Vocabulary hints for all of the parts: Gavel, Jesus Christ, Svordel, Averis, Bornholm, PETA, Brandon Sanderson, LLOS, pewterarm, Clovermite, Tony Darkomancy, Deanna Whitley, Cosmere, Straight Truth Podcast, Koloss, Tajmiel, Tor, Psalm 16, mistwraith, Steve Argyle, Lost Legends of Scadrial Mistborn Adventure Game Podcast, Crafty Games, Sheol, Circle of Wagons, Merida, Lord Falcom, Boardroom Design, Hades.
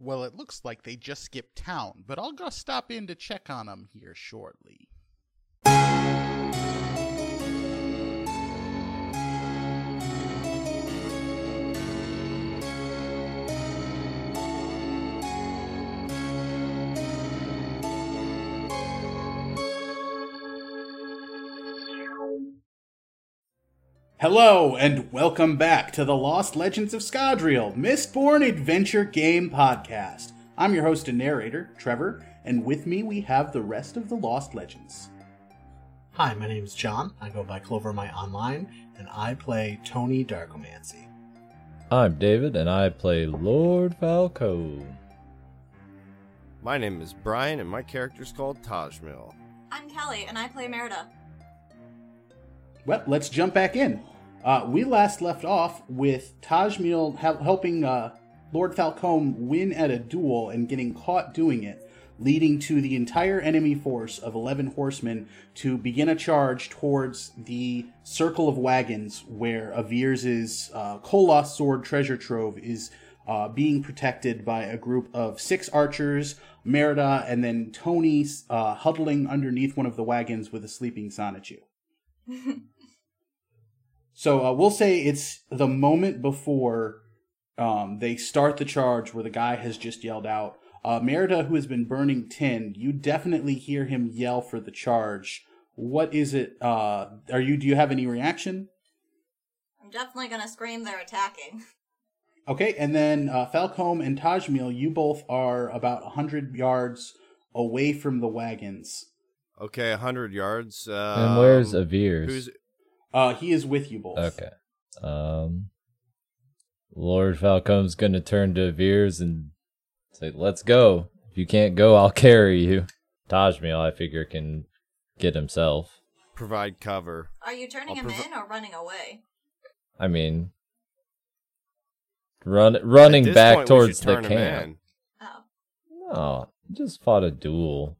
Well, it looks like they just skipped town, but I'll go stop in to check on them here shortly. Hello, and welcome back to the Lost Legends of Scadrial Mistborn Adventure Game Podcast. I'm your host and narrator, Trevor, and with me we have the rest of the Lost Legends. Hi, my name's John. I go by Clovermite Online, and I play Tony Darkomancy. I'm David, and I play Lord Falcom. My name is Brian, and my character's called Tajmiel. I'm Kelly, and I play Merida. Well, let's jump back in. We last left off with Tajmiel helping Lord Falcom win at a duel and getting caught doing it, leading to the entire enemy force of 11 horsemen to begin a charge towards the Circle of Wagons, where Averis' Koloss sword treasure trove is being protected by a group of 6 archers, Merida, and then Tony huddling underneath one of the wagons with a sleeping Sonichu. So we'll say it's the moment before they start the charge where the guy has just yelled out. Merida, who has been burning tin, you definitely hear him yell for the charge. What is it? Do you have any reaction? I'm definitely going to scream they're attacking. Okay, and then Falcom and Tajmiel, you both are about 100 yards away from the wagons. Okay, 100 yards. And where's Averis? He is with you both. Okay. Lord Falcom's going to turn to Averis and say, let's go. If you can't go, I'll carry you. Tajmiel, I figure, can get himself. Provide cover. Are you turning him in or running away? I mean, running back towards the camp. Oh. No, just fought a duel.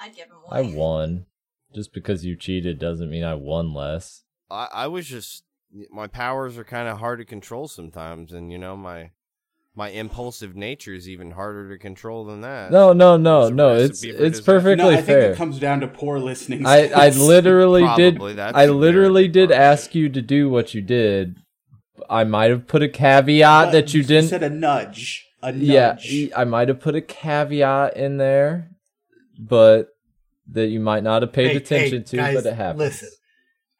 I'd give him I won. Just because you cheated doesn't mean I won less. I was just... My powers are kind of hard to control sometimes, and, you know, my impulsive nature is even harder to control than that. No. It's perfectly fair. I think it comes down to poor listening skills. I literally did ask you to do what you did. I might have put a caveat that you didn't... You said a nudge. A nudge. Yeah, I might have put a caveat in there, but... That you might not have paid attention to, guys, but it happens. Listen,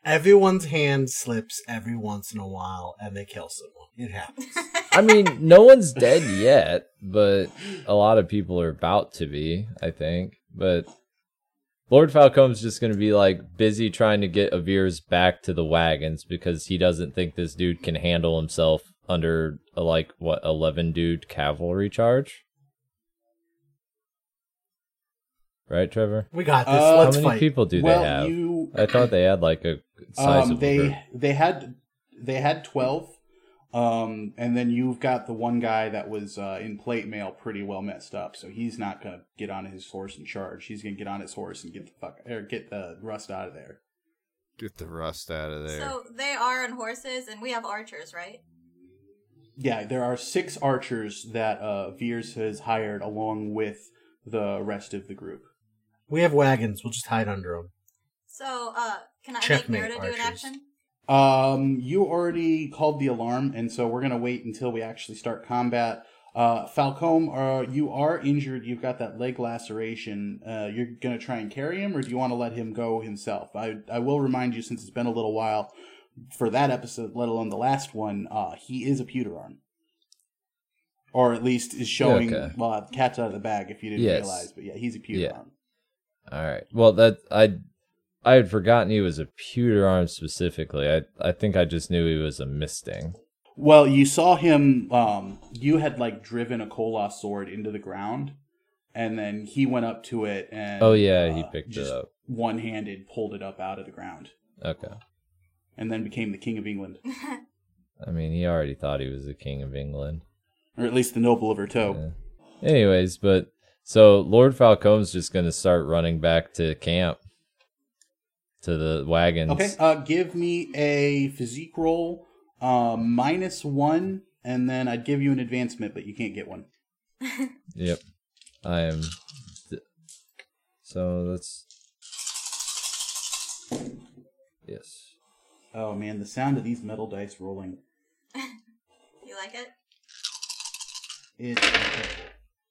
everyone's hand slips every once in a while, and they kill someone. It happens. I mean, no one's dead yet, but a lot of people are about to be, I think. But Lord Falcom's just going to be, like, busy trying to get Averis back to the wagons because he doesn't think this dude can handle himself under, 11-dude cavalry charge? Right, Trevor? We got this. Let's fight. How many people they have? I thought they had like a size of they had 12, and then you've got the one guy that was in plate mail pretty well messed up, so he's not gonna get on his horse and charge. He's gonna get on his horse and get the rust out of there. Get the rust out of there. So they are on horses, and we have archers, right? Yeah, there are 6 archers that Veers has hired along with the rest of the group. We have wagons. We'll just hide under them. So, can I make Merida do an action? You already called the alarm, and so we're going to wait until we actually start combat. Falcom, you are injured. You've got that leg laceration. You're going to try and carry him, or do you want to let him go himself? I will remind you, since it's been a little while, for that episode, let alone the last one, he is a pewterarm. Or at least is showing cats out of the bag, if you didn't realize. But yeah, he's a pewterarm. All right. Well, that I had forgotten he was a pewterarm specifically. I think I just knew he was a misting. Well, you saw him. You had driven a Koloss sword into the ground, and then he went up to it and he picked it up one-handed, pulled it up out of the ground. Okay. And then became the King of England. I mean, he already thought he was the King of England. Or at least the noble of her toe. Yeah. Anyways, but so Lord Falcom's just going to start running back to camp, to the wagons. Okay, give me a physique roll, -1, and then I'd give you an advancement, but you can't get one. Yep. I am. So let's. Yes. Oh man, the sound of these metal dice rolling. You like it? It's incredible.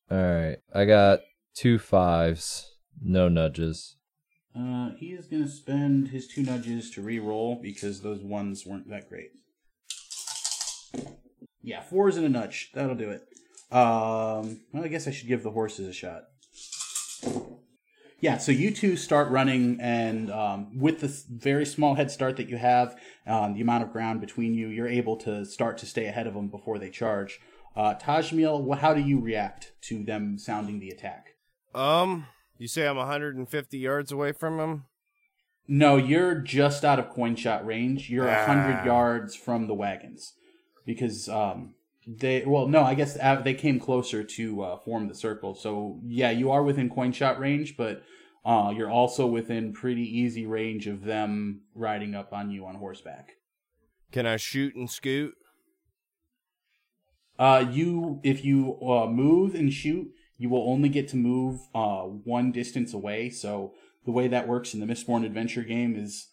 Alright, I got 2 5s, no nudges. He is going to spend his 2 nudges to re-roll because those ones weren't that great. Yeah, 4s and a nudge. That'll do it. Well, I guess I should give the horses a shot. Yeah, so you two start running, and with the very small head start that you have, the amount of ground between you, you're able to start to stay ahead of them before they charge. Tajmiel, how do you react to them sounding the attack? You say I'm 150 yards away from him? No, you're just out of coin shot range. You're 100 yards from the wagons. Because they came closer to form the circle. So, yeah, you are within coin shot range, but you're also within pretty easy range of them riding up on you on horseback. Can I shoot and scoot? If you move and shoot, you will only get to move one distance away. So the way that works in the Mistborn Adventure game is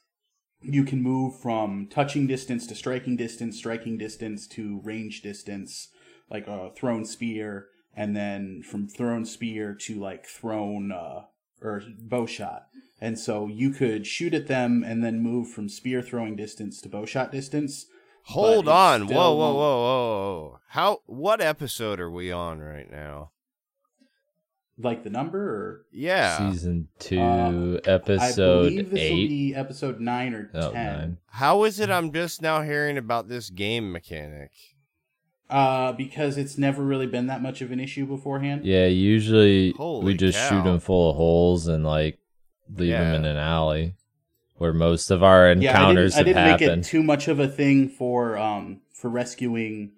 you can move from touching distance to striking distance to range distance, like a thrown spear, and then from thrown spear to like thrown or bow shot. And so you could shoot at them and then move from spear throwing distance to bow shot distance. Hold on. Whoa. What episode are we on right now? Like the number? Or? Yeah. Season 2, episode 8? I believe this will be episode 9 or 10. 9. How is it I'm just now hearing about this game mechanic? Because it's never really been that much of an issue beforehand. Yeah, usually we just shoot them full of holes and like leave them in an alley. Where most of our encounters have happened. I didn't make it too much of a thing for rescuing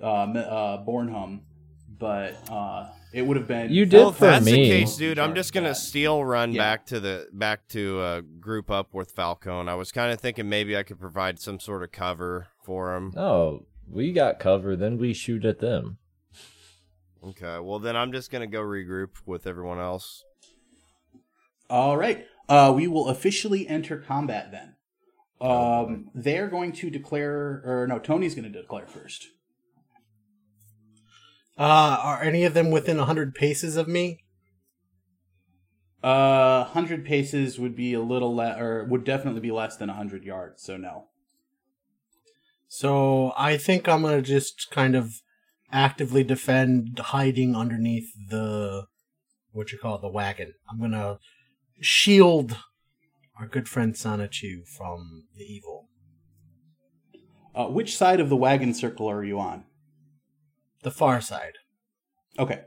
Bornholm, but it would have been. You did for me. If that's the case, dude, I'm just gonna steel run back to group up with Falcon. I was kind of thinking maybe I could provide some sort of cover for him. Oh, we got cover. Then we shoot at them. Okay. Well, then I'm just gonna go regroup with everyone else. All right. We will officially enter combat then. They're going to declare... Or no, Tony's going to declare first. Are any of them within 100 paces of me? 100 paces would be a little less... Or would definitely be less than 100 yards, so no. So I think I'm going to just kind of actively defend hiding underneath the... the wagon. I'm going to... shield our good friend Sonichu from the evil. Which side of the wagon circle are you on? The far side. Okay.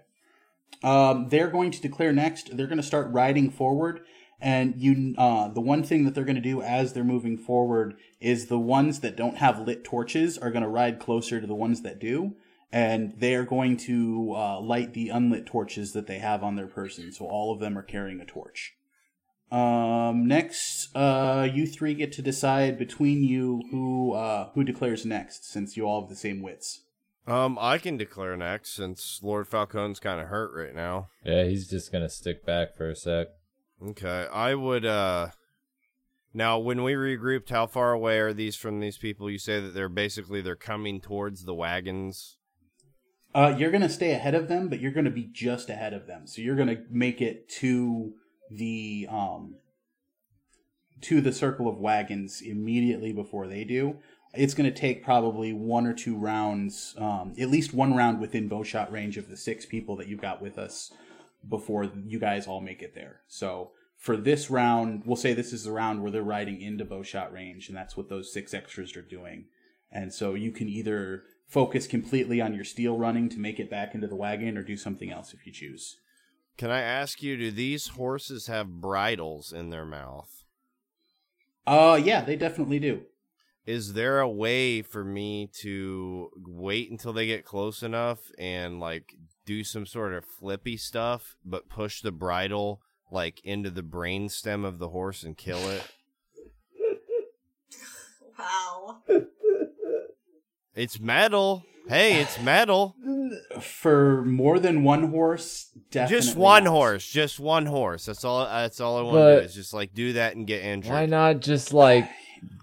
They're going to declare next. They're going to start riding forward, and the one thing that they're going to do as they're moving forward is the ones that don't have lit torches are going to ride closer to the ones that do, and they are going to light the unlit torches that they have on their person, so all of them are carrying a torch. Next, you three get to decide between you who declares next, since you all have the same wits. I can declare next, since Lord Falcon's kind of hurt right now. Yeah, he's just gonna stick back for a sec. Okay, I would, now when we regrouped, how far away are these from these people? You say that they're coming towards the wagons. You're gonna stay ahead of them, but you're gonna be just ahead of them, so you're gonna make it to the circle of wagons immediately before they do. It's going to take probably one or two rounds, at least one round within bowshot range of the 6 people that you've got with us before you guys all make it there. So for this round, we'll say this is the round where they're riding into bowshot range, and that's what those 6 extras are doing. And so you can either focus completely on your steel running to make it back into the wagon or do something else if you choose. Can I ask you, do these horses have bridles in their mouth? Yeah, they definitely do. Is there a way for me to wait until they get close enough and, like, do some sort of flippy stuff, but push the bridle, like, into the brainstem of the horse and kill it? Wow. It's metal. Hey, it's metal. For more than one horse, definitely. Just one horse. That's all I want to do is just, like, do that and get injured. Why not just, like,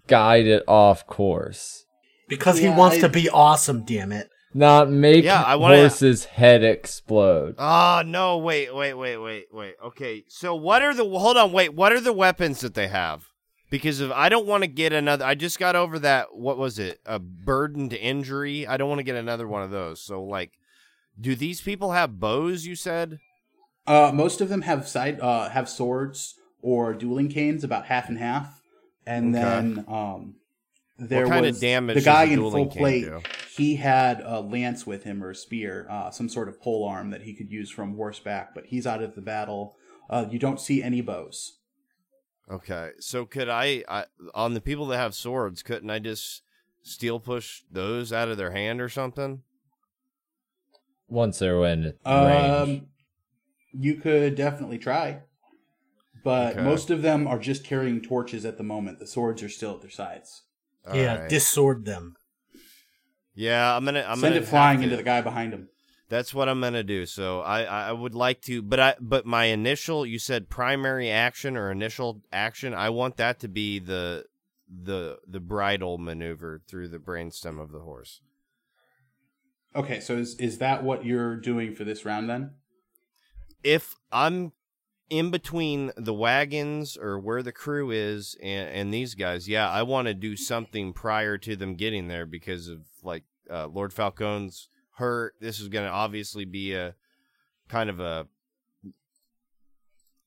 guide it off course? Because he wants to be awesome, damn it. Not make horse's head explode. Oh, no, wait. Okay, so what are the weapons that they have? Because I don't want to get another... I just got over that, what was it? A burdened injury? I don't want to get another one of those. So, like, do these people have bows, you said? Most of them have swords or dueling canes, about half and half. And then there was... What kind of damage the guy in full plate, do? He had a lance with him or a spear, some sort of polearm that he could use from horseback, but he's out of the battle. You don't see any bows. Okay, so could I on the people that have swords, couldn't I just steel push those out of their hand or something? Once they're in range. You could definitely try. But most of them are just carrying torches at the moment. The swords are still at their sides. All right. Dissword them. Yeah, I'm gonna send it flying into the guy behind him. That's what I'm gonna do. So I would like to, but my initial, you said primary action or initial action. I want that to be the bridle maneuver through the brainstem of the horse. Okay, so is that what you're doing for this round then? If I'm in between the wagons or where the crew is and these guys, yeah, I want to do something prior to them getting there because of like Lord Falcon's hurt. This is going to obviously be a kind of a,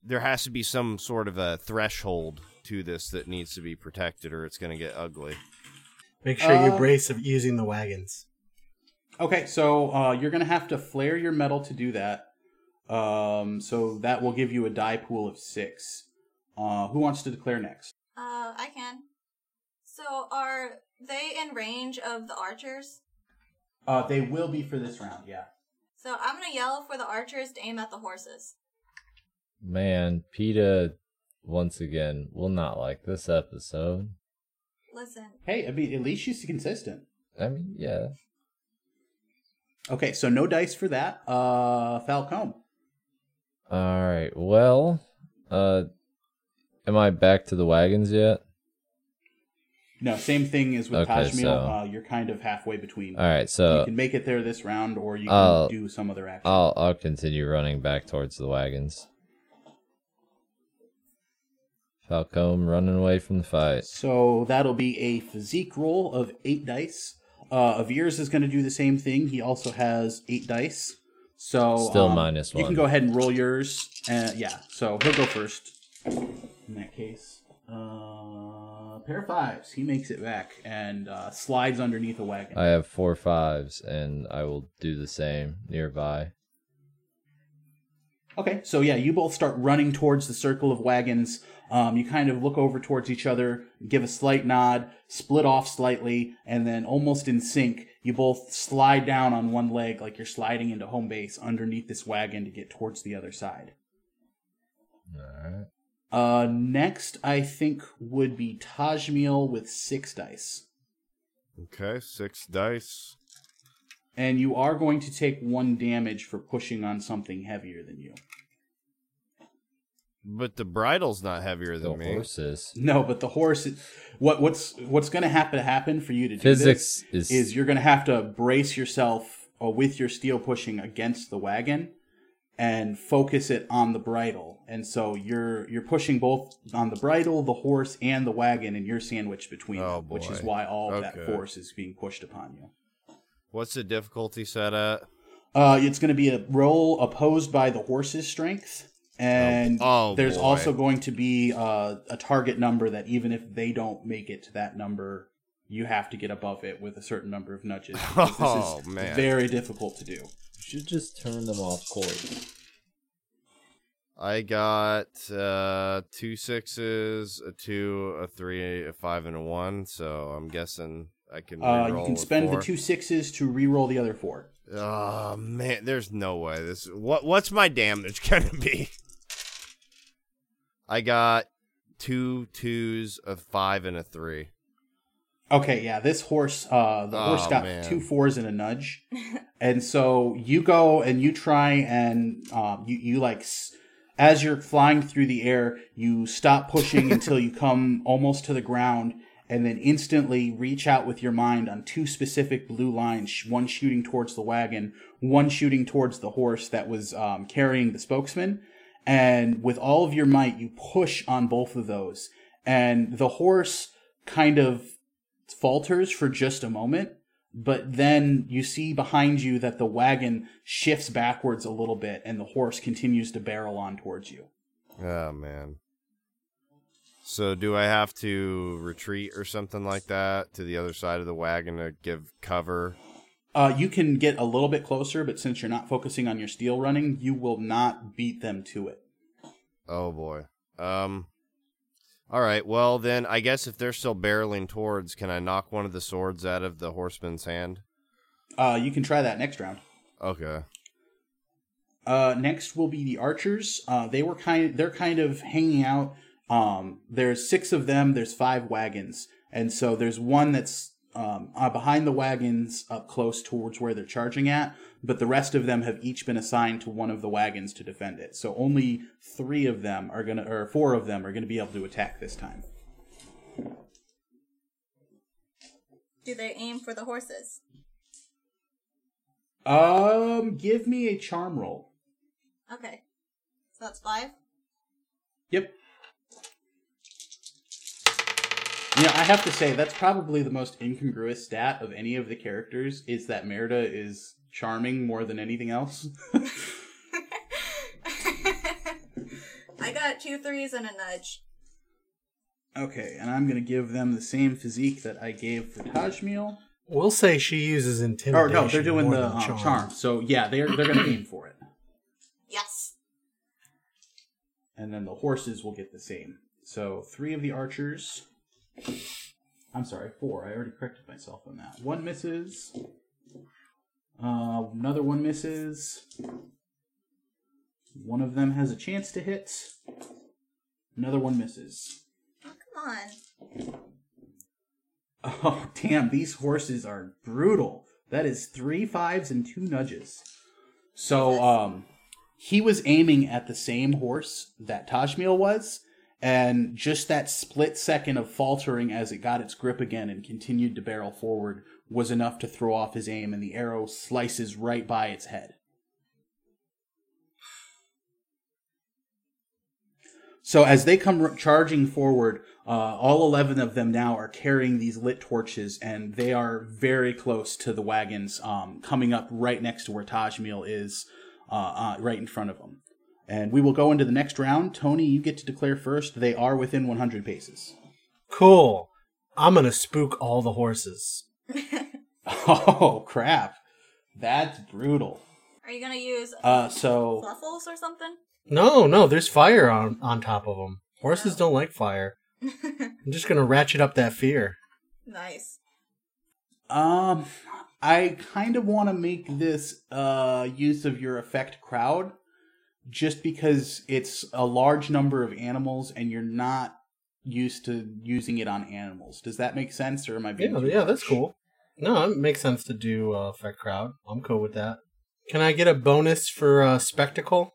there has to be some sort of a threshold to this that needs to be protected or it's going to get ugly. Make sure you brace of using the wagons. Okay, so you're going to have to flare your metal to do that. So that will give you a die pool of 6. Who wants to declare next? I can. So are they in range of the archers? They will be for this round, yeah. So I'm going to yell for the archers to aim at the horses. Man, PETA, once again, will not like this episode. Listen. Hey, I mean, at least she's consistent. I mean, yeah. Okay, so no dice for that. Falcom. All right, well, am I back to the wagons yet? No, same thing as with Tajmiel. So, you're kind of halfway between. All right, so you can make it there this round, or you can do some other action. I'll continue running back towards the wagons. Falcom running away from the fight. So that'll be a physique roll of 8 dice. Averis is going to do the same thing. He also has 8 dice. So still minus 1. You can go ahead and roll yours. So he'll go first in that case. Pair of 5s. He makes it back and slides underneath a wagon. I have 4 5s, and I will do the same nearby. Okay, so yeah, you both start running towards the circle of wagons. You kind of look over towards each other, give a slight nod, split off slightly, and then almost in sync, you both slide down on one leg like you're sliding into home base underneath this wagon to get towards the other side. All right. Next, I think, would be Tajmiel with 6 dice. Okay, 6 dice. And you are going to take 1 damage for pushing on something heavier than you. But the bridle's not heavier than me. The horse is. No, but the horse is... What's going to happen for you to do physics this is you're going to have to brace yourself with your steel pushing against the wagon and focus it on the bridle. And so you're pushing both on the bridle, the horse, and the wagon, and you're sandwiched between them, which is why all of that force is being pushed upon you. What's the difficulty set at? It's going to be a roll opposed by the horse's strength, and there's also going to be a target number that even if they don't make it to that number, you have to get above it with a certain number of nudges. This is very difficult to do. You should just turn them off course. I got 2 6s, a 2, a 3, a 5, and a 1. So I'm guessing I can reroll. You can spend 4. The 2 6s to reroll the other 4. Oh man, there's no way. What's my damage gonna be? I got 2 2s, a 5, and a 3. Okay, yeah, this horse, the horse got 2 fours and a nudge. And so you go and you try and you as you're flying through the air, you stop pushing until you come almost to the ground and then instantly reach out with your mind on two specific blue lines, one shooting towards the wagon, one shooting towards the horse that was carrying the spokesman. And with all of your might, you push on both of those. And the horse kind of falters for just a moment, but then you see behind you that the wagon shifts backwards a little bit and the horse continues to barrel on towards you. Oh, man. So do I have to retreat or something like that to the other side of the wagon to give cover? You can get a little bit closer, but since you're not focusing on your steel running, you will not beat them to it. Oh, boy. All right, well, then I guess if they're still barreling towards, can I knock one of the swords out of the horseman's hand? You can try that next round. Okay. Next will be the archers. They're kind of hanging out. There's 6 of them. There's 5 wagons. And so there's one that's behind the wagons up close towards where they're charging at, but the rest of them have each been assigned to one of the wagons to defend it. So only 3 of them are gonna, or 4 of them are gonna be able to attack this time. Do they aim for the horses? Give me a charm roll. Okay, so that's 5. Yep. You know, I have to say, that's probably the most incongruous stat of any of the characters, is that Merida is charming more than anything else. I got 2 3s and a nudge. Okay, and I'm going to give them the same physique that I gave for Tajmiel. We'll say she uses intimidation. Or no, they're doing the charm. So yeah, they're going to aim for it. Yes. And then the horses will get the same. So 3 of the archers... I'm sorry, 4. I already corrected myself on that. 1 misses. Another 1 misses. 1 of them has a chance to hit. Another 1 misses. Oh, come on. Oh, damn, these horses are brutal. That is 3 5s and 2 nudges. So, he was aiming at the same horse that Tajmiel was, and just that split second of faltering as it got its grip again and continued to barrel forward was enough to throw off his aim, and the arrow slices right by its head. So as they come charging forward, all 11 of them now are carrying these lit torches, and they are very close to the wagons, coming up right next to where Tajmiel is, right in front of them. And we will go into the next round. Tony, you get to declare first. They are within 100 paces. Cool. I'm going to spook all the horses. Oh, crap. That's brutal. Are you going to use fluffles or something? No. There's fire on top of them. Horses don't like fire. I'm just going to ratchet up that fear. Nice. I kind of want to make this use of your effect crowd. Just because it's a large number of animals and you're not used to using it on animals. Does that make sense, or am I being too much? That's cool. No, it makes sense to do effect crowd. I'm cool with that. Can I get a bonus for spectacle?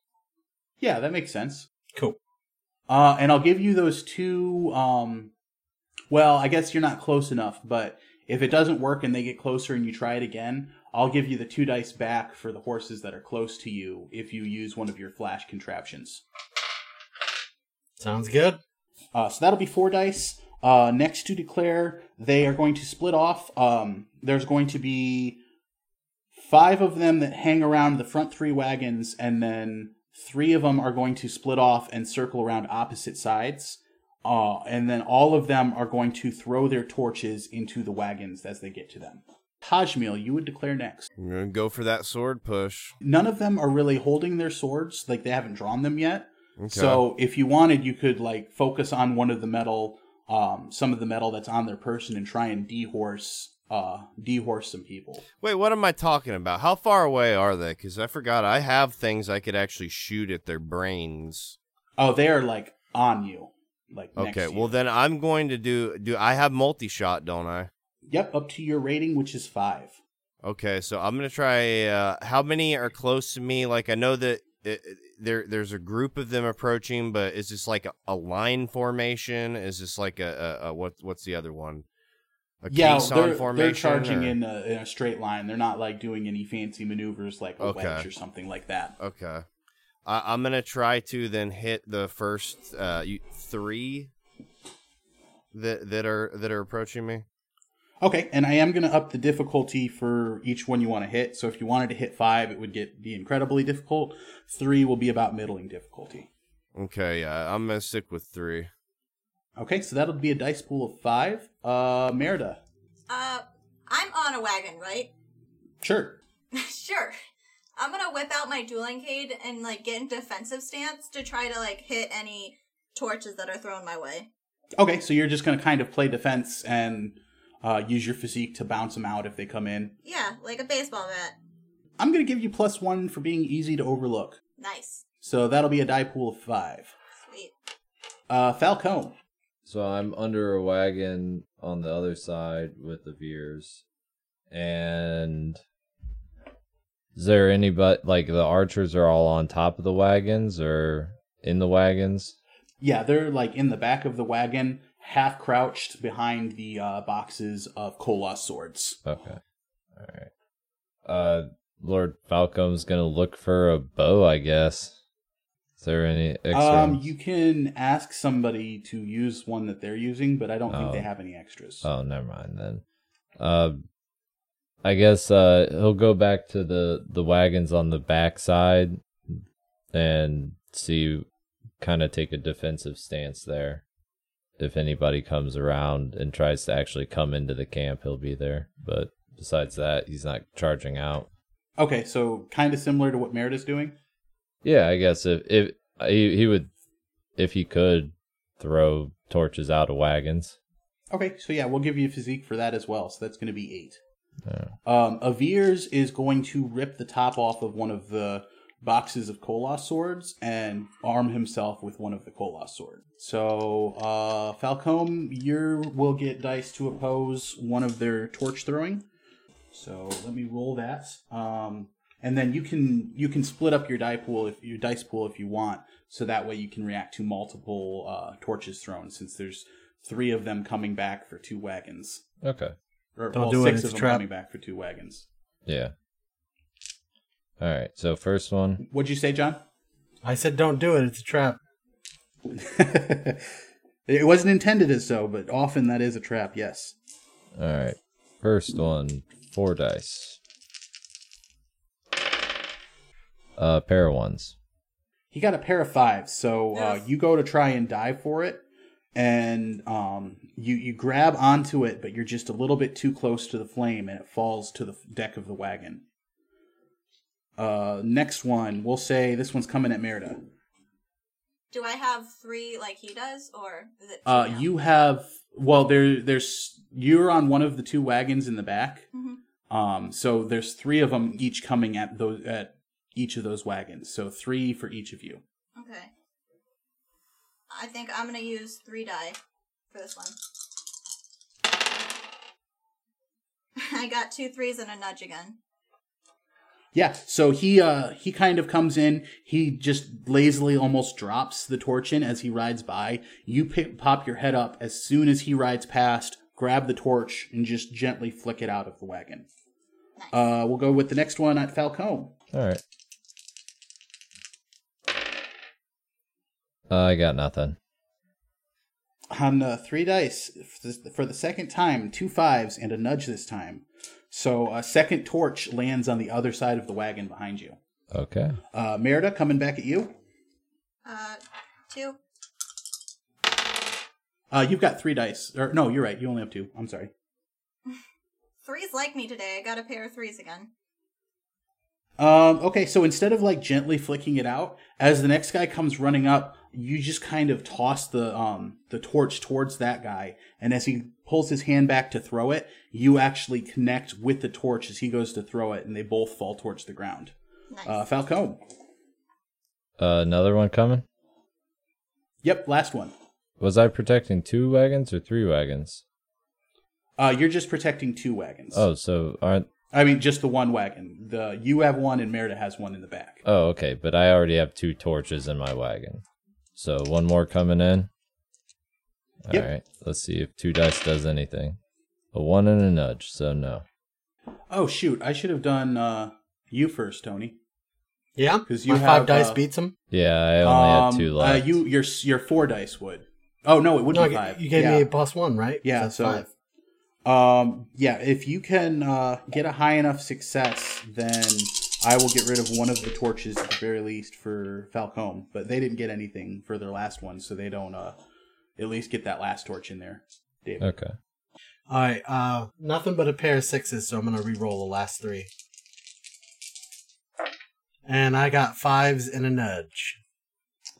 Yeah, that makes sense. Cool. And I'll give you those 2... well, I guess you're not close enough, but if it doesn't work and they get closer and you try it again... I'll give you the 2 dice back for the horses that are close to you if you use one of your flash contraptions. Sounds good. So that'll be 4 dice. Next to declare, they are going to split off. There's going to be 5 of them that hang around the front 3 wagons, and then 3 of them are going to split off and circle around opposite sides. And then all of them are going to throw their torches into the wagons as they get to them. Tajmiel, you would declare next. I'm going to go for that sword push. None of them are really holding their swords. Like, they haven't drawn them yet. Okay. So if you wanted, you could, focus on some of the metal that's on their person and try and dehorse some people. Wait, what am I talking about? How far away are they? Because I forgot I have things I could actually shoot at their brains. Oh, they are, on you. Next to you. Well, then I'm going to do I have multi-shot, don't I? Yep, up to your rating, which is 5. Okay, so I'm going to try, how many are close to me? Like, I know that there's a group of them approaching, but is this like a line formation? Is this like a what's the other one? A caisson formation? They're charging in a straight line. They're not like doing any fancy maneuvers like a wedge or something like that. Okay. I'm going to try to then hit the first three that are approaching me. Okay, and I am going to up the difficulty for each one you want to hit. So if you wanted to hit 5, it would be incredibly difficult. 3 will be about middling difficulty. Okay, yeah, I'm going to stick with 3. Okay, so that'll be a dice pool of 5. Merida. I'm on a wagon, right? Sure. Sure. I'm going to whip out my dueling cane and, get in defensive stance to try to, hit any torches that are thrown my way. Okay, so you're just going to kind of play defense and... use your physique to bounce them out if they come in. Yeah, like a baseball bat. I'm going to give you +1 for being easy to overlook. Nice. So that'll be a die pool of 5. Sweet. Falcom. So I'm under a wagon on the other side with the Veers. And is there anybody, the archers are all on top of the wagons or in the wagons? Yeah, they're in the back of the wagon. Half crouched behind the boxes of Koloss swords. Okay. All right. Lord Falcom's going to look for a bow, I guess. Is there any extra? You can ask somebody to use one that they're using, but I don't think they have any extras. Oh, never mind then. I guess he'll go back to the wagons on the backside and see, kind of take a defensive stance there. If anybody comes around and tries to actually come into the camp, he'll be there. But besides that, he's not charging out. Okay, so kind of similar to what Merida's doing? Yeah, I guess if he would, if he could, throw torches out of wagons. Okay, so yeah, we'll give you a physique for that as well. So that's going to be 8. Oh. Averis is going to rip the top off of one of the boxes of Koloss swords and arm himself with one of the Koloss swords. So, Falcom, you will get dice to oppose one of their torch throwing. So let me roll that. And then you can split up your dice pool if you want, so that way you can react to multiple torches thrown, since there's 3 of them coming back for 2 wagons. Okay. Or, well, 6 of them coming back for 2 wagons. Yeah. All right, so first one. What'd you say, John? I said don't do it. It's a trap. It wasn't intended as so, but often that is a trap, yes. All right, first one, 4 dice. A pair of 1s. He got a pair of 5s, so you go to try and dive for it, and you grab onto it, but you're just a little bit too close to the flame, and it falls to the deck of the wagon. Next one, we'll say this one's coming at Merida. Do I have 3 like he does, or is it? You have. Well, there's you're on one of the 2 wagons in the back. Mm-hmm. So there's 3 of them each coming at each of those wagons. So 3 for each of you. Okay. I think I'm gonna use 3 die for this one. I got 2 3s and a nudge again. Yeah, so he kind of comes in. He just lazily almost drops the torch in as he rides by. You pop your head up as soon as he rides past, grab the torch, and just gently flick it out of the wagon. Nice. We'll go with the next one at Falcom. All right. I got nothing. On 3 dice, for the second time, 2 5s and a nudge this time. So a second torch lands on the other side of the wagon behind you. Okay. Merida, coming back at you. 2. You've got 3 dice. Or no, you're right. You only have 2. I'm sorry. 3s like me today. I got a pair of 3s again. Okay, so instead of gently flicking it out, as the next guy comes running up, you just kind of toss the torch towards that guy, and as he pulls his hand back to throw it, you actually connect with the torch as he goes to throw it, and they both fall towards the ground. Nice. Falcom. Another one coming? Yep, last one. Was I protecting 2 wagons or 3 wagons? You're just protecting two wagons. Oh, so aren't... I mean, just the one wagon. You have one and Merida has one in the back. Oh, okay, but I already have two torches in my wagon. So one more coming in. All right, let's see if two dice does anything. A one and a nudge, so no. Oh, shoot, I should have done you first, Tony. Yeah, because you have, five dice beats him? Yeah, I only had two left. Your four dice would. Oh, no, it would be five. You gave me a plus one, right? Yeah, so... Five. Yeah, if you can get a high enough success, then I will get rid of one of the torches at the very least for Falcom. But they didn't get anything for their last one, so they don't at least get that last torch in there, David. Okay. All right, nothing but a pair of sixes, so I'm going to re-roll the last three. And I got fives and a nudge.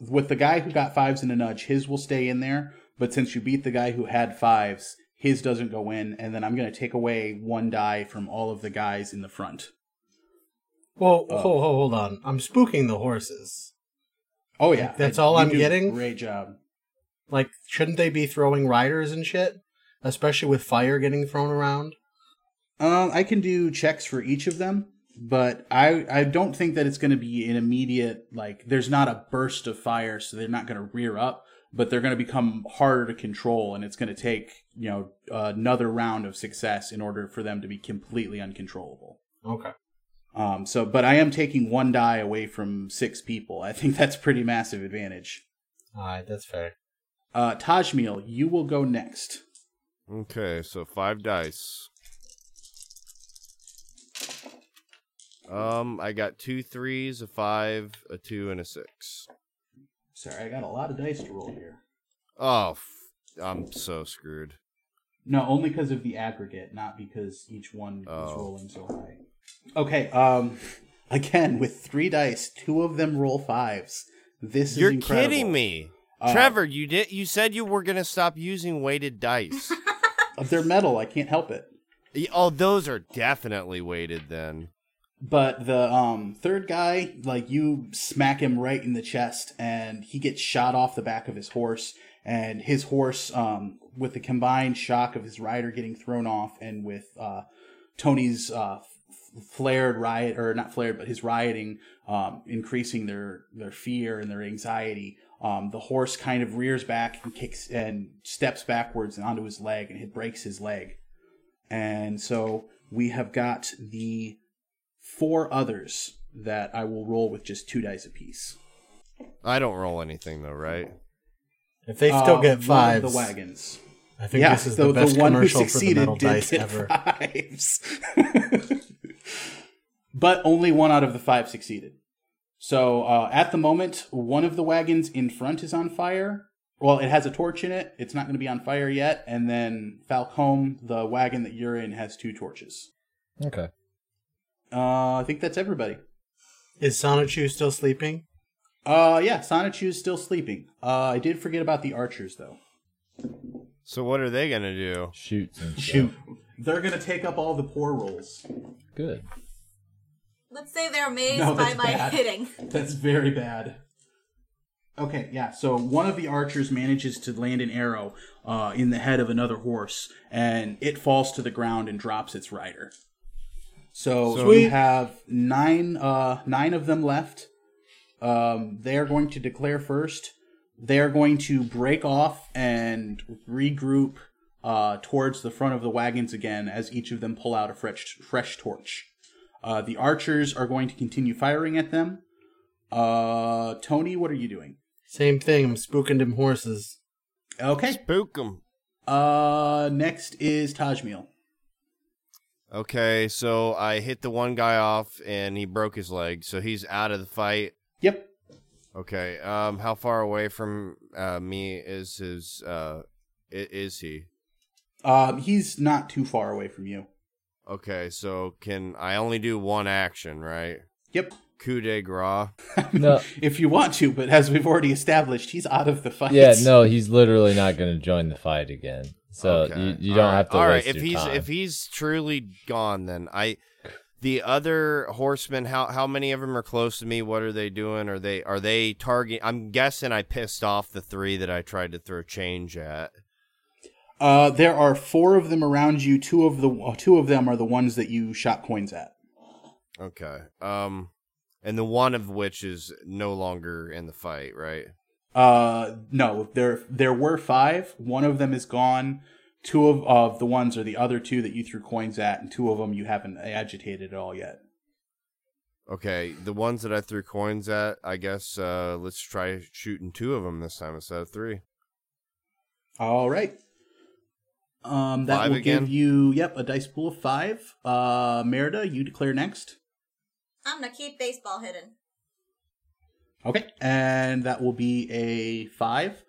With the guy who got fives and a nudge, his will stay in there, but since you beat the guy who had fives... His doesn't go in, and then I'm going to take away one die from all of the guys in the front. Well, hold on. I'm spooking the horses. Oh, yeah. Like, that's all I'm getting? Great job. Like, shouldn't they be throwing riders and shit? Especially with fire getting thrown around? I can do checks for each of them, but I don't think that it's going to be an immediate, like, there's not a burst of fire, so they're not going to rear up. But they're going to become harder to control, and it's going to take, you know, another round of success in order for them to be completely uncontrollable. Okay. But I am taking one die away from six people. I think that's pretty massive advantage. All right, that's fair. Tajmiel, you will go next. Okay, so five dice. I got 2 3s, a 5, a 2, and a 6. Sorry, I got a lot of dice to roll here. Oh, I'm so screwed. No, only because of the aggregate, not because each one is rolling so high. Okay, again, with 3 dice, 2 of them roll 5s. This is incredible. You're kidding me. Trevor, you said you were going to stop using weighted dice. They're metal, I can't help it. Oh, those are definitely weighted then. But the third guy, like, you smack him right in the chest, and he gets shot off the back of his horse, and his horse, with the combined shock of his rider getting thrown off, and with Tony's his rioting, increasing their fear and their anxiety, the horse kind of rears back and kicks and steps backwards and onto his leg, and it breaks his leg. And so we have got the 4 others that I will roll with just 2 dice apiece. I don't roll anything though, right? If they still get 5s, the wagons. I think this is the best commercial for the metal dice ever. Fives. But only 1 out of the 5 succeeded. So at the moment, one of the wagons in front is on fire. Well, it has a torch in it. It's not going to be on fire yet. And then Falcom, the wagon that you're in, has 2 torches. Okay. I think that's everybody. Is Sonichu still sleeping? Yeah, Sonichu is still sleeping. I did forget about the archers, though. So what are they going to do? Shoot. They're going to take up all the poor rolls. Good. Let's say they're amazed by my hitting. That's very bad. Okay, yeah, so one of the archers manages to land an arrow in the head of another horse, and it falls to the ground and drops its rider. So we have 9 of them left. They are going to declare first. They are going to break off and regroup towards the front of the wagons again as each of them pull out a fresh torch. The archers are going to continue firing at them. Tony, what are you doing? Same thing. I'm spooking them horses. Okay. Spook them. Next is Tajmiel. Okay, so I hit the one guy off, and he broke his leg, so he's out of the fight. Yep. Okay. How far away from me is his? Is he? He's not too far away from you. Okay, so can I only do one action, right? Yep. Coup de grace. No, if you want to, but as we've already established, he's out of the fight. Yeah, no, he's literally not going to join the fight again. So okay. you don't have to. All right, if he's truly gone, then the other horsemen. How many of them are close to me? What are they doing? Are they targeting? I'm guessing I pissed off the 3 that I tried to throw change at. There are four of them around you. Two of them are the ones that you shot coins at. Okay. And the one of which is no longer in the fight, right? No. There were five. One of them is gone. Two of the ones are the other two that you threw coins at, and two of them you haven't agitated at all yet. Okay, the ones that I threw coins at, I guess let's try shooting two of them this time instead of three. All right. That five will again. Give you, a dice pool of five. Merida, you declare next. I'm going to keep baseball hidden. Okay, and that will be a five.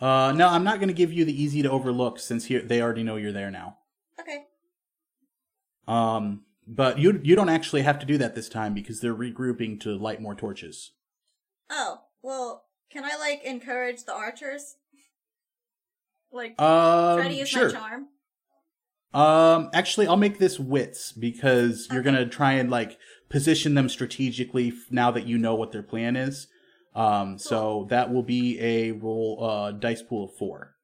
No, I'm not going to give you the easy to overlook since they already know you're there now. Okay. But you don't actually have to do that this time because they're regrouping to light more torches. Oh, well, can I, encourage the archers? Try to use my charm? Actually, I'll make this wits because you're going to try and, position them strategically now that you know what their plan is. Cool. So that will be a roll, dice pool of four.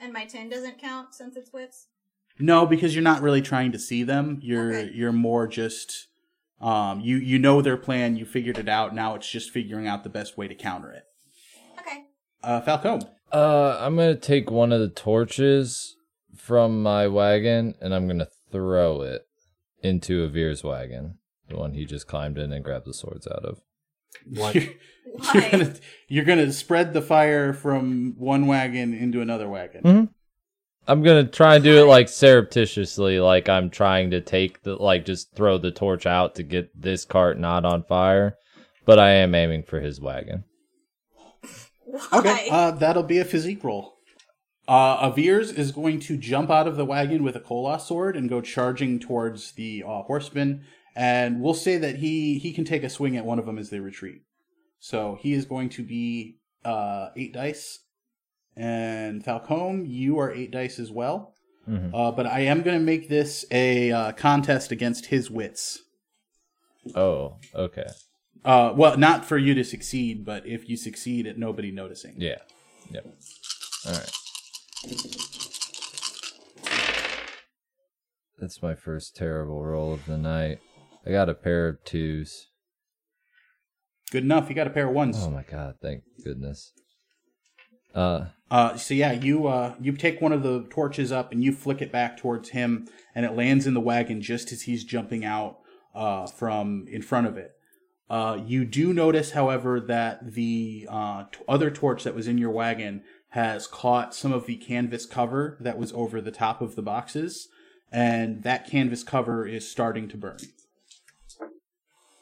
And my 10 doesn't count since it's wits? No, because you're not really trying to see them. You're more just, you know their plan, you figured it out, now it's just figuring out the best way to counter it. Okay. Falcom. I'm gonna take one of the torches from my wagon, and I'm gonna throw it into Avir's wagon. The one he just climbed in and grabbed the swords out of. What? You're gonna spread the fire from one wagon into another wagon. Mm-hmm. I'm gonna try and do it surreptitiously, I'm trying to take the just throw the torch out to get this cart not on fire, but I am aiming for his wagon. Why? Okay, that'll be a physique roll. Averis is going to jump out of the wagon with a Koloss sword and go charging towards the horsemen, and we'll say that he can take a swing at one of them as they retreat. So he is going to be 8 dice. And Falcom, you are 8 dice as well. Mm-hmm. But I am going to make this a contest against his wits. Oh, okay. Well, not for you to succeed, but if you succeed at nobody noticing. Yeah. Yep. All right. That's my first terrible roll of the night. I got a pair of 2s. Good enough. You got a pair of 1s. Oh my god! Thank goodness. So yeah, you take one of the torches up and you flick it back towards him, and it lands in the wagon just as he's jumping out from in front of it. You do notice, however, that the other torch that was in your wagon has caught some of the canvas cover that was over the top of the boxes, and that canvas cover is starting to burn.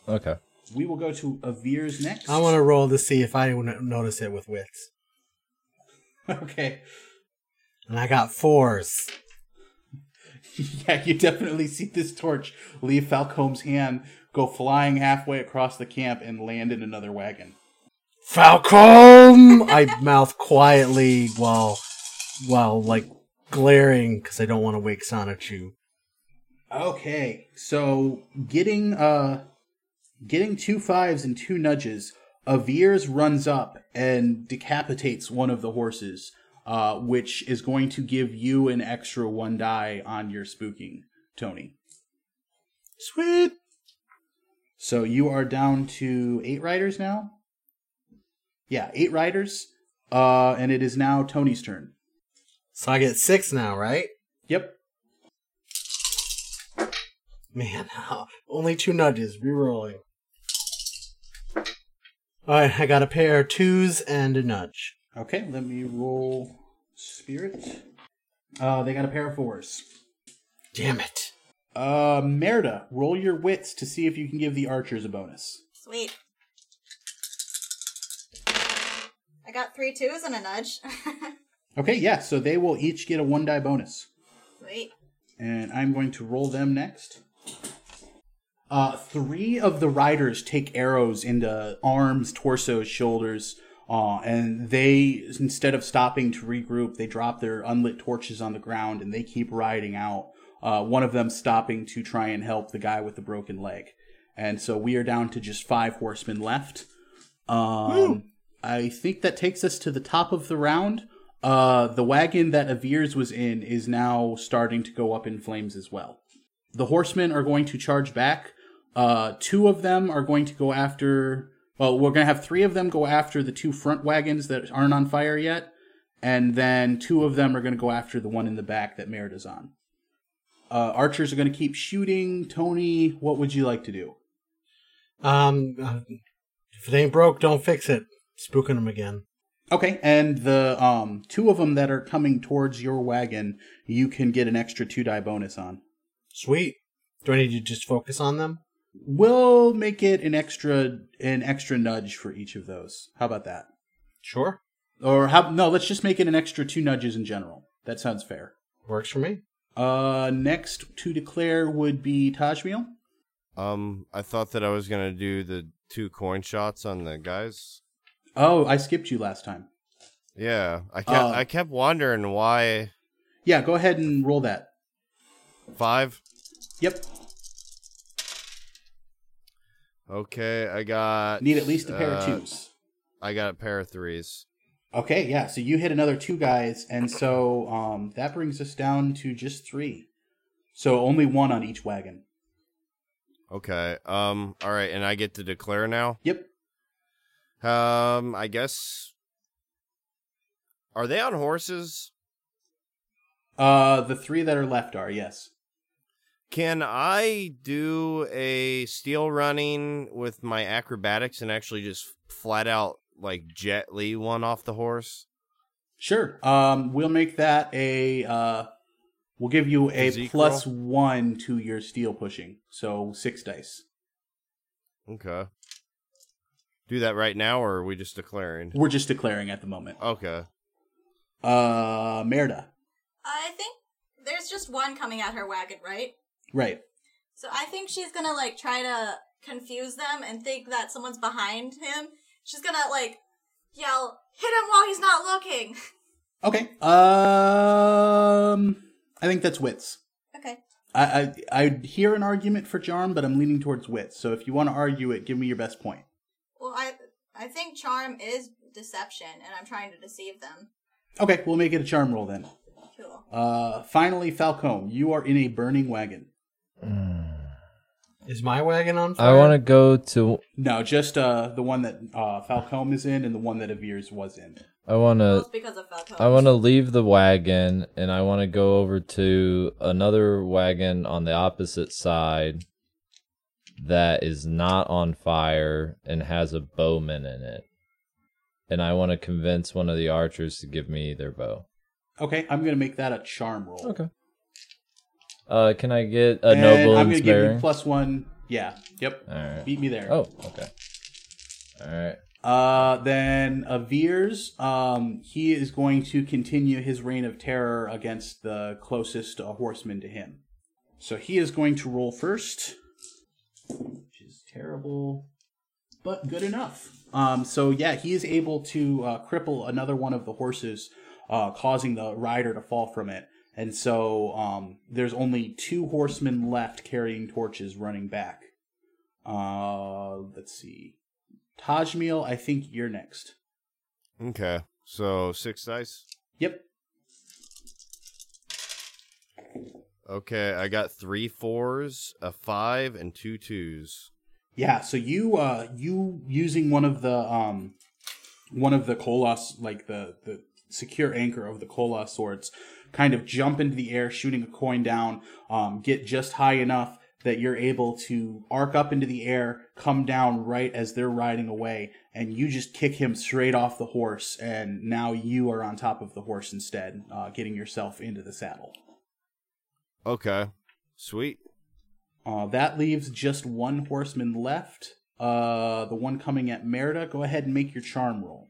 Okay. We will go to Averis next. I want to roll to see if I notice it with wits. Okay. And I got 4s. Yeah, you definitely see this torch leave Falcom's hand, go flying halfway across the camp, and land in another wagon. Falcom! I mouth quietly while glaring, because I don't want to wake Sonichu. Okay, so getting 2 5s and 2 nudges, Averis runs up and decapitates one of the horses, which is going to give you an extra 1 die on your spooking, Tony. Sweet! So you are down to 8 riders now? Yeah, 8 riders, and it is now Tony's turn. So I get 6 now, right? Yep. Man, only 2 nudges, rerolling. Alright, I got a pair of 2s and a nudge. Okay, let me roll spirit. They got a pair of 4s. Damn it. Merida, roll your wits to see if you can give the archers a bonus. Sweet. I got 3 2s and a nudge. Okay, yeah, so they will each get a 1 die bonus. Sweet. And I'm going to roll them next. 3 of the riders take arrows into arms, torsos, shoulders, and they, instead of stopping to regroup, they drop their unlit torches on the ground and they keep riding out, one of them stopping to try and help the guy with the broken leg. And so we are down to just 5 horsemen left. I think that takes us to the top of the round. The wagon that Averis was in is now starting to go up in flames as well. The horsemen are going to charge back. Two of them are going to go after... Well, we're going to have three of them go after the two front wagons that aren't on fire yet. And then two of them are going to go after the one in the back that Merida's on. Archers are going to keep shooting. Tony, what would you like to do? If it ain't broke, don't fix it. Spooking them again. Okay, and the two of them that are coming towards your wagon, you can get an extra 2-die bonus on. Sweet. Do I need to just focus on them? We'll make it an extra nudge for each of those. How about that? Sure. Let's just make it an extra 2 nudges in general. That sounds fair. Works for me. Next to declare would be Tajmiel. I thought that I was going to do the 2 coin shots on the guys. Oh, I skipped you last time. Yeah, I kept wondering why. Yeah, go ahead and roll that. 5? Yep. Okay, I got... Need at least a pair of 2s. I got a pair of 3s. Okay, yeah, so you hit another 2 guys, and so that brings us down to just 3. So only 1 on each wagon. Okay, all right, and I get to declare now? Yep. I guess, are they on horses? The 3 that are left are, yes. Can I do a steel running with my acrobatics and actually just flat out, like, Jet Li one off the horse? Sure. We'll make that we'll give you a plus roll? 1 to your steel pushing. So 6 dice. Okay. Do that right now, or are we just declaring? We're just declaring at the moment. Okay. Merida. I think there's just one coming at her wagon, right? Right. So I think she's gonna, like, try to confuse them and think that someone's behind him. She's gonna, like, yell, hit him while he's not looking! Okay. I think that's wits. Okay. I hear an argument for charm, but I'm leaning towards wits. So if you want to argue it, give me your best point. Well, I think charm is deception, and I'm trying to deceive them. Okay, we'll make it a charm roll then. Cool. Finally, Falcom, you are in a burning wagon. Is my wagon on fire? I want to go to... No, just the one that Falcom is in and the one that Averis was in. I want to leave the wagon, and I want to go over to another wagon on the opposite side that is not on fire and has a bowman in it. And I want to convince one of the archers to give me their bow. Okay, I'm going to make that a charm roll. Okay. Can I get a noble inspiring? I'm going to give you plus 1. Yeah, yep. All right. Beat me there. Oh, okay. All right. Then Averis, he is going to continue his reign of terror against the closest horseman to him. So he is going to roll first. Which is terrible, but good enough. So yeah, he is able to cripple another one of the horses, causing the rider to fall from it. And so there's only 2 horsemen left carrying torches running back. Let's see. Tajmiel, I think you're next. Okay, so 6 dice? Yep. Okay, I got 3 4s, a 5, and 2 2s. Yeah, so you using one of the Koloss, like the secure anchor of the Koloss swords, kind of jump into the air, shooting a coin down, get just high enough that you're able to arc up into the air, come down right as they're riding away, and you just kick him straight off the horse, and now you are on top of the horse instead, getting yourself into the saddle. Okay, sweet. That leaves just 1 horseman left. The one coming at Merida. Go ahead and make your charm roll.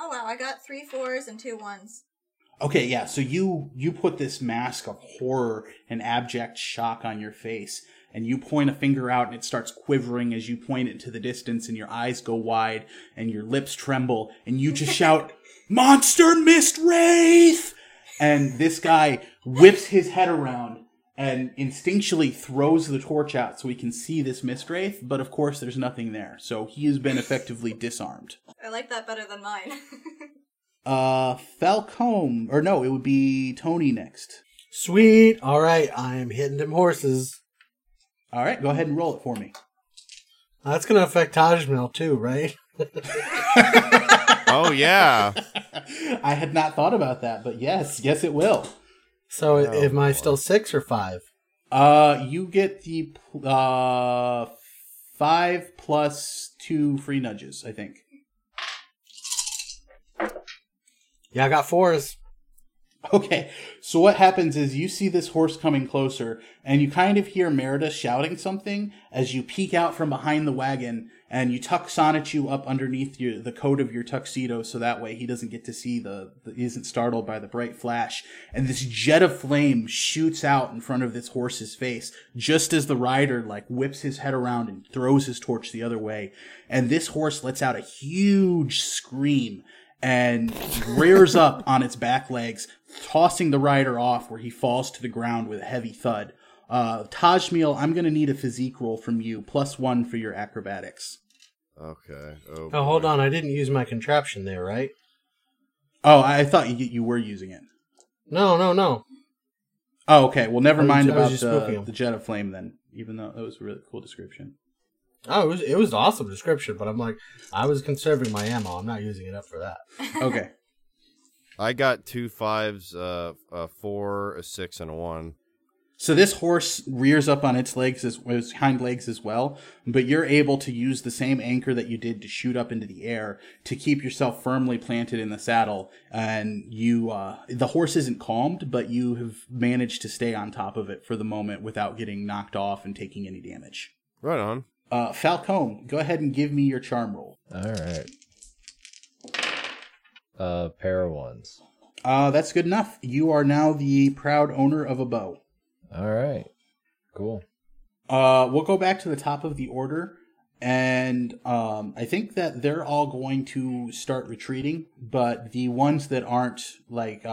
Oh, wow, I got 3 4s and 2 1s. Okay, yeah, so you put this mask of horror and abject shock on your face, and you point a finger out, and it starts quivering as you point it to the distance, and your eyes go wide, and your lips tremble, and you just shout... Monster Mist Wraith! And this guy whips his head around and instinctually throws the torch out so we can see this mistwraith, but of course there's nothing there, so he has been effectively disarmed. I like that better than mine. Falcom, or no, it would be Tony next. Sweet! Alright, I am hitting them horses. Alright, go ahead and roll it for me. That's going to affect Tajmiel too, right? Oh, yeah. I had not thought about that, but yes it will. So am I still 6 or 5? You get the 5 plus 2 free nudges, I think. Yeah, I got 4s. Okay, so what happens is you see this horse coming closer, and you kind of hear Merida shouting something as you peek out from behind the wagon, and you tuck Sonichu up underneath the coat of your tuxedo so that way he doesn't get to see he isn't startled by the bright flash. And this jet of flame shoots out in front of this horse's face, just as the rider, whips his head around and throws his torch the other way. And this horse lets out a huge scream and rears up on its back legs, tossing the rider off where he falls to the ground with a heavy thud. Tajmiel, I'm going to need a physique roll from you, +1 for your acrobatics. Okay. Oh, hold on. I didn't use my contraption there, right? Oh, I thought you were using it. No. Oh, okay. Well, never mind about the jet of flame then, even though that was a really cool description. Oh, it was an awesome description, but I'm I was conserving my ammo. I'm not using it up for that. Okay. I got 2 5s, a 4, a 6, and a 1. So this horse rears up on its legs, its hind legs as well, but you're able to use the same anchor that you did to shoot up into the air to keep yourself firmly planted in the saddle, and you the horse isn't calmed, but you have managed to stay on top of it for the moment without getting knocked off and taking any damage. Right on. Falcom, go ahead and give me your charm roll. All right. Pair of 1s. That's good enough. You are now the proud owner of a bow. All right. Cool. We'll go back to the top of the order, and I think that they're all going to start retreating, but the ones that aren't, like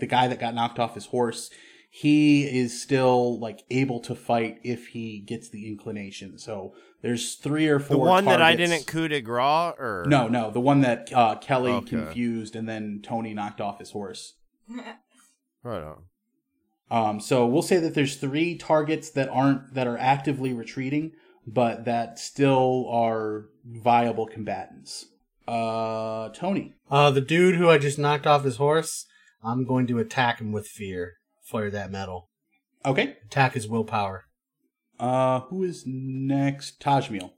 the guy that got knocked off his horse, he is still able to fight if he gets the inclination. So there's 3 or 4. The one targets that I didn't coup de grace, or no, the one that Kelly confused, and then Tony knocked off his horse. Right on. So we'll say that there's 3 targets that are actively retreating, but that still are viable combatants. Tony. The dude who I just knocked off his horse, I'm going to attack him with fear. Fire that metal. Okay. Attack his willpower. Who is next? Tajmiel.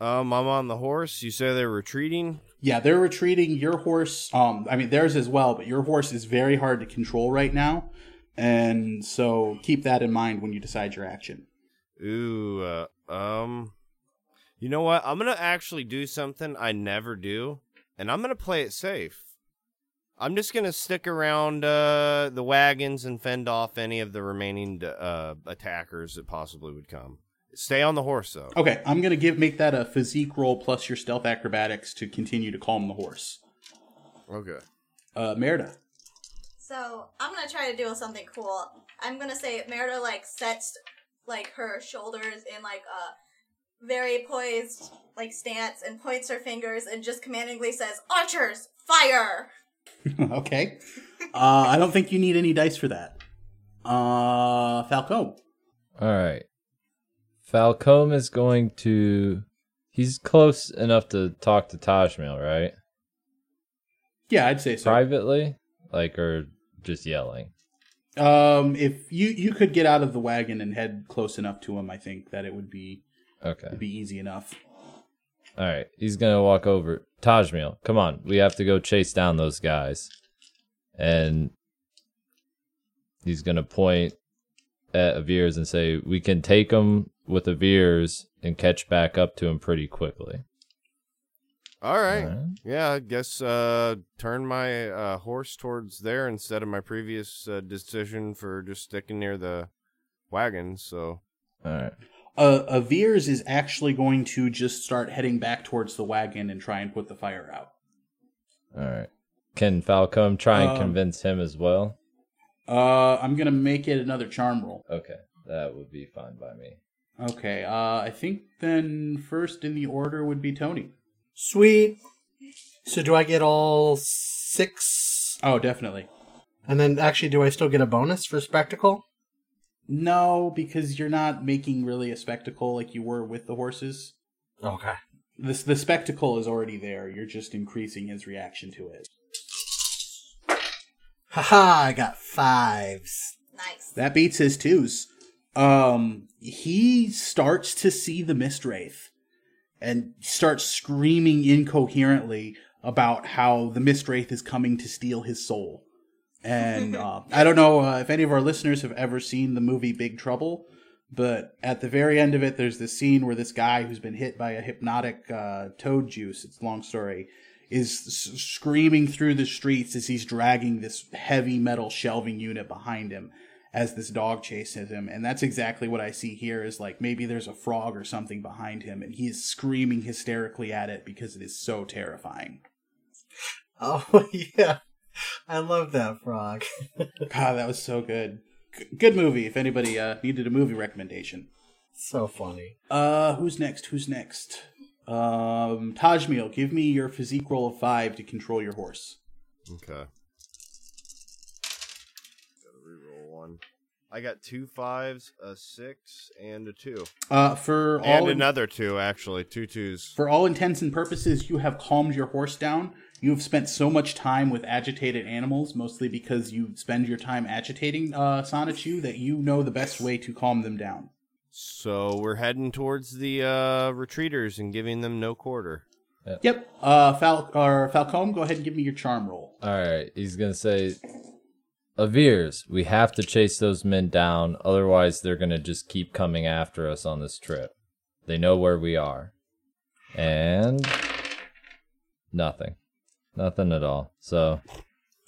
I'm on the horse. You say they're retreating? Yeah, they're retreating. Your horse, theirs as well, but your horse is very hard to control right now. And so keep that in mind when you decide your action. Ooh, you know what? I'm going to actually do something I never do, and I'm going to play it safe. I'm just going to stick around the wagons and fend off any of the remaining attackers that possibly would come. Stay on the horse, though. Okay, I'm going to make that a physique roll plus your stealth acrobatics to continue to calm the horse. Okay. Merida. So, I'm going to try to do something cool. I'm going to say Merida, sets, her shoulders in, a very poised, stance and points her fingers and just commandingly says, "Archers, fire!" Okay. I don't think you need any dice for that. Falcom. Alright. Falcom is going to... He's close enough to talk to Tajmiel, right? Yeah, I'd say so. Privately? Or just yelling? If you could get out of the wagon and head close enough to him, I think that it would be... Okay. It'd be easy enough. Alright, he's gonna walk over. Tajmiel, come on, we have to go chase down those guys. And he's gonna point at Averis and say, we can take them with Averis and catch back up to him pretty quickly. Alright. Yeah, I guess turn my horse towards there instead of my previous decision for just sticking near the wagon, so... Alright. Averis is actually going to just start heading back towards the wagon and try and put the fire out. All right. Can Falcom try and convince him as well? I'm going to make it another charm roll. Okay, that would be fine by me. Okay, I think then first in the order would be Tony. Sweet. So do I get all six? Oh, definitely. And then actually, do I still get a bonus for spectacle? No, because you're not making really a spectacle like you were with the horses. Okay. The spectacle is already there. You're just increasing his reaction to it. Haha, I got fives. Nice. That beats his twos. He starts to see the mist wraith and starts screaming incoherently about how the mist wraith is coming to steal his soul. And I don't know if any of our listeners have ever seen the movie Big Trouble, but at the very end of it, there's this scene where this guy who's been hit by a hypnotic toad juice, it's a long story, is screaming through the streets as he's dragging this heavy metal shelving unit behind him as this dog chases him. And that's exactly what I see here is like maybe there's a frog or something behind him and he's screaming hysterically at it because it is so terrifying. Oh, yeah. I love that frog. God, that was so good. Good movie if anybody needed a movie recommendation. So funny. Who's next? Tajmiel, give me your physique roll of 5 to control your horse. Okay. Gotta reroll one. I got 2 5s, a 6, and a 2. Another 2, actually. 2 2s. For all intents and purposes, you have calmed your horse down. You have spent so much time with agitated animals, mostly because you spend your time agitating Sonichu, that you know the best way to calm them down. So we're heading towards the retreaters and giving them no quarter. Yep. Falcom, go ahead and give me your charm roll. All right. He's going to say, Averis, we have to chase those men down. Otherwise, they're going to just keep coming after us on this trip. They know where we are. And nothing. Nothing at all. So,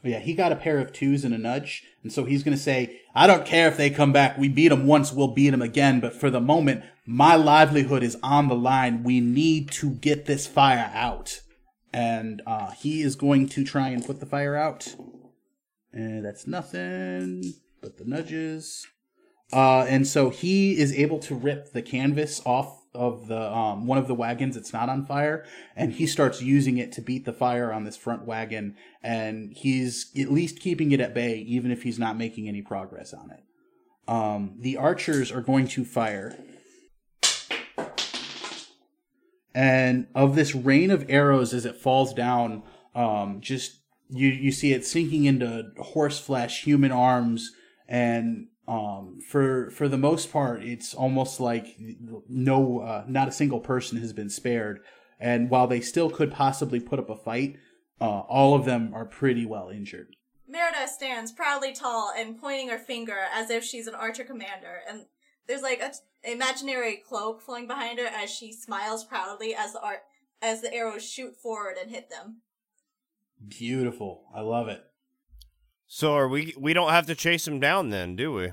yeah, he got a pair of 2s and a nudge, and so he's going to say, I don't care if they come back. We beat them once, we'll beat them again, but for the moment, my livelihood is on the line. We need to get this fire out. And he is going to try and put the fire out. And that's nothing but the nudges. And so he is able to rip the canvas off of the one of the wagons that's not on fire, and he starts using it to beat the fire on this front wagon, and he's at least keeping it at bay, even if he's not making any progress on it. The archers are going to fire. And of this rain of arrows as it falls down, just you see it sinking into horse flesh, human arms, and for the most part, it's almost like not a single person has been spared. And while they still could possibly put up a fight, all of them are pretty well injured. Merida stands proudly tall and pointing her finger as if she's an archer commander. And there's like an imaginary cloak flowing behind her as she smiles proudly as the arrows shoot forward and hit them. Beautiful. I love it. So are we don't have to chase them down then, do we?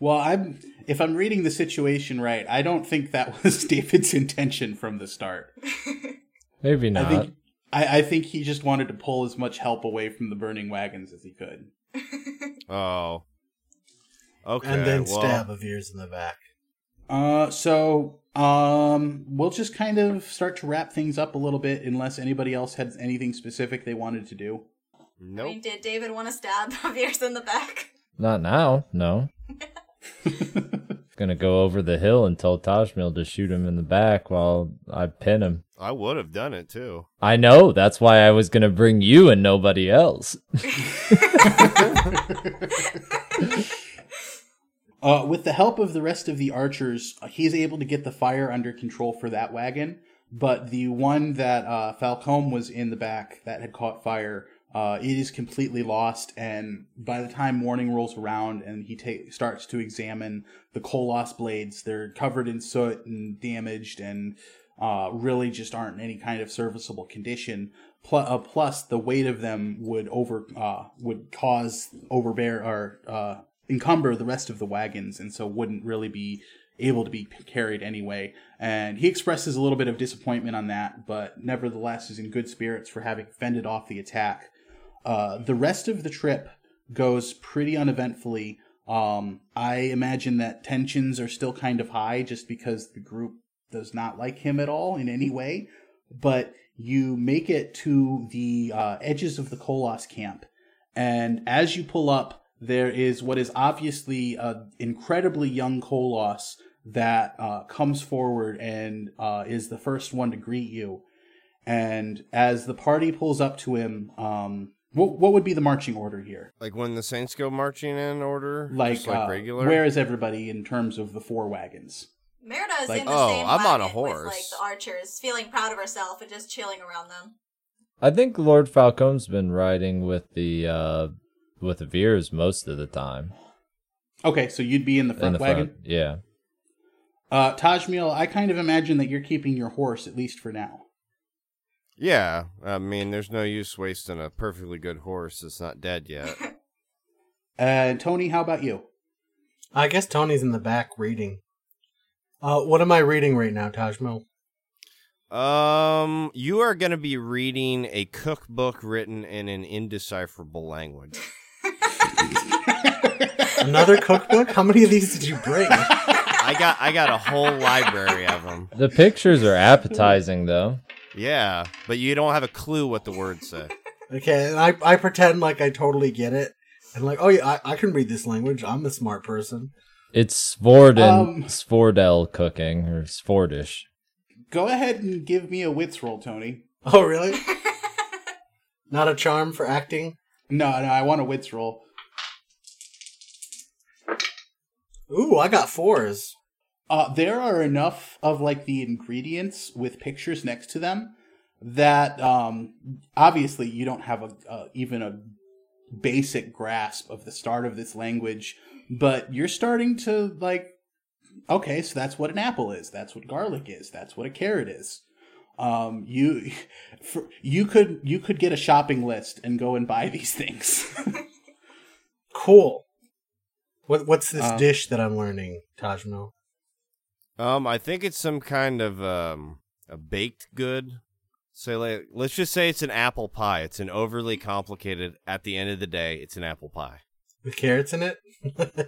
Well, if I'm reading the situation right, I don't think that was David's intention from the start. Maybe not. I think he just wanted to pull as much help away from the burning wagons as he could. Oh. Okay. And then stab Averis in the back. So we'll just kind of start to wrap things up a little bit unless anybody else had anything specific they wanted to do. Nope. I mean, did David want to stab Averis in the back? Not now, no. Gonna go over the hill and tell Tajmiel to shoot him in the back while I pin him. I would have done it too. I know, that's why I was gonna bring you and nobody else. With the help of the rest of the archers, he's able to get the fire under control for that wagon, but the one that Falcom was in the back that had caught fire, it is completely lost, and by the time morning rolls around and he starts to examine the Koloss blades, they're covered in soot and damaged and really just aren't in any kind of serviceable condition. Plus, the weight of them would encumber the rest of the wagons, and so wouldn't really be able to be carried anyway. And he expresses a little bit of disappointment on that, but nevertheless is in good spirits for having fended off the attack. The rest of the trip goes pretty uneventfully. I imagine that tensions are still kind of high just because the group does not like him at all in any way. But you make it to the edges of the Koloss camp. And as you pull up, there is what is obviously an incredibly young Koloss that comes forward and is the first one to greet you. And as the party pulls up to him, what would be the marching order here? Like when the Saints go marching in order? Like regular? Where is everybody in terms of the four wagons? Merida is like, in the same I'm on a horse. With, the archers, feeling proud of herself and just chilling around them. I think Lord Falcom's been riding with the Veers most of the time. Okay, so you'd be in the front wagon? Front, yeah. Tajmiel, I kind of imagine that you're keeping your horse, at least for now. Yeah, I mean, there's no use wasting a perfectly good horse that's not dead yet. And Tony, how about you? I guess Tony's in the back reading. What am I reading right now, Tajmiel? You are going to be reading a cookbook written in an indecipherable language. Another cookbook? How many of these did you bring? I got a whole library of them. The pictures are appetizing, though. Yeah, but you don't have a clue what the words say. Okay, and I pretend like I totally get it. And like, oh yeah, I can read this language. I'm a smart person. It's Svordel cooking, or Svordish. Go ahead and give me a wits roll, Tony. Oh, really? Not a charm for acting? No, I want a wits roll. Ooh, I got 4s. There are enough of like the ingredients with pictures next to them that obviously you don't have even a basic grasp of the start of this language, but you're starting to like, okay, so that's what an apple is. That's what garlic is. That's what a carrot is. You could get a shopping list and go and buy these things. Cool. What's this dish that I'm learning, Tajmiel? I think it's some kind of a baked good. So like, let's just say it's an apple pie. It's an overly complicated. At the end of the day, it's an apple pie with carrots in it.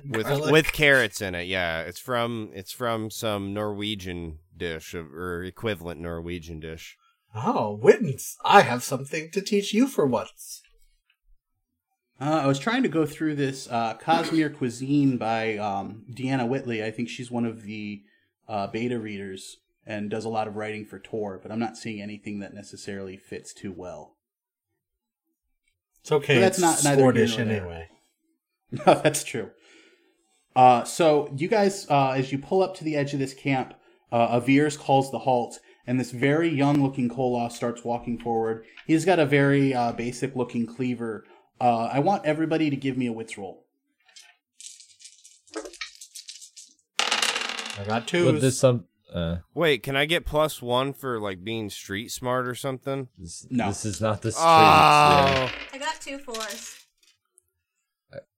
with carrots in it, yeah. It's from some Norwegian dish or equivalent Norwegian dish. Oh, Wittens! I have something to teach you for once. I was trying to go through this Cosmere cuisine by Deanna Whitley. I think she's one of the beta readers and does a lot of writing for Tor, but I'm not seeing anything that necessarily fits too well. It's okay. So that's it's not Svordish anyway. No, that's true. So you guys, as you pull up to the edge of this camp, Averis calls the halt, and this very young-looking Koloss starts walking forward. He's got a very basic-looking cleaver. I want everybody to give me a wits roll. I got 2s. Wait, can I get +1 for like being street smart or something? No. This is not the street. Oh. I got 2 4s.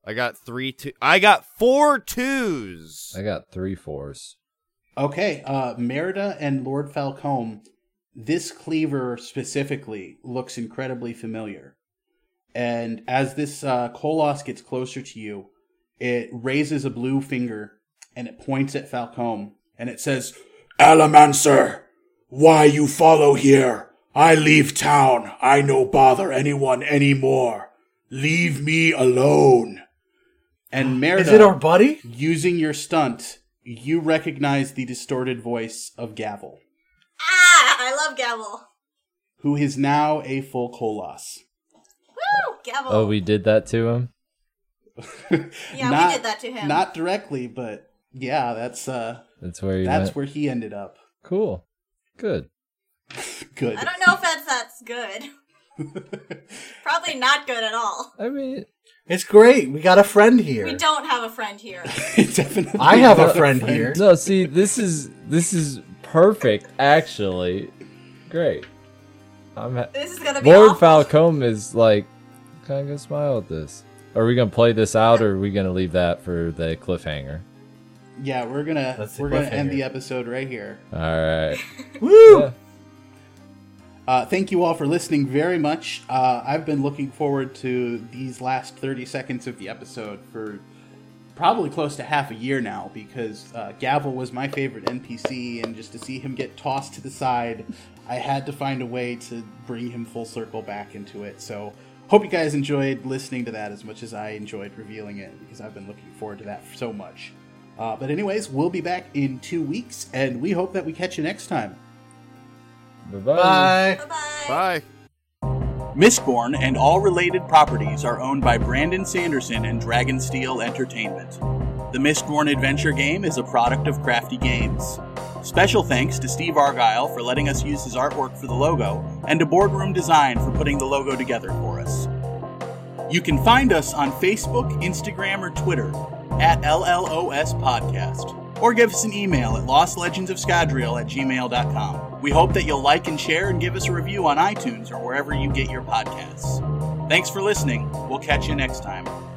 I got 3 2. I got 4 2s. I got 3 4s. Okay, Merida and Lord Falcom, this cleaver specifically looks incredibly familiar. And as this Koloss gets closer to you, it raises a blue finger and it points at Falcom, and it says, "Alamancer, why you follow here? I leave town. I no bother anyone anymore. Leave me alone." And Merida, is it our buddy? Using your stunt, you recognize the distorted voice of Gavel. Ah, I love Gavel. Who is now a full Koloss. Woo, Gavel. Oh, we did that to him? Yeah, we did that to him. Not directly, but... yeah, that's where he ended up. Cool. Good. Good. I don't know if that's good. Probably not good at all. I mean, it's great. We got a friend here. We don't have a friend here. Definitely. I have a friend here. No, see, this is perfect actually. Great. This is going to be Lord Falcom is like, kind of going to smile at this. Are we going to play this out or are we going to leave that for the cliffhanger? Yeah, we're gonna end the episode right here. All right. Woo! Yeah. Thank you all for listening very much. I've been looking forward to these last 30 seconds of the episode for probably close to half a year now, because Gavel was my favorite NPC, and just to see him get tossed to the side, I had to find a way to bring him full circle back into it. So hope you guys enjoyed listening to that as much as I enjoyed revealing it, because I've been looking forward to that so much. But anyways, we'll be back in 2 weeks, and we hope that we catch you next time. Bye-bye. Bye. Bye. Mistborn and all related properties are owned by Brandon Sanderson and Dragonsteel Entertainment. The Mistborn Adventure Game is a product of Crafty Games. Special thanks to Steve Argyle for letting us use his artwork for the logo, and to Boardroom Design for putting the logo together for us. You can find us on Facebook, Instagram, or Twitter at LLOS Podcast. Or give us an email at lostlegendsofscadrial@gmail.com. We hope that you'll like and share and give us a review on iTunes or wherever you get your podcasts. Thanks for listening. We'll catch you next time.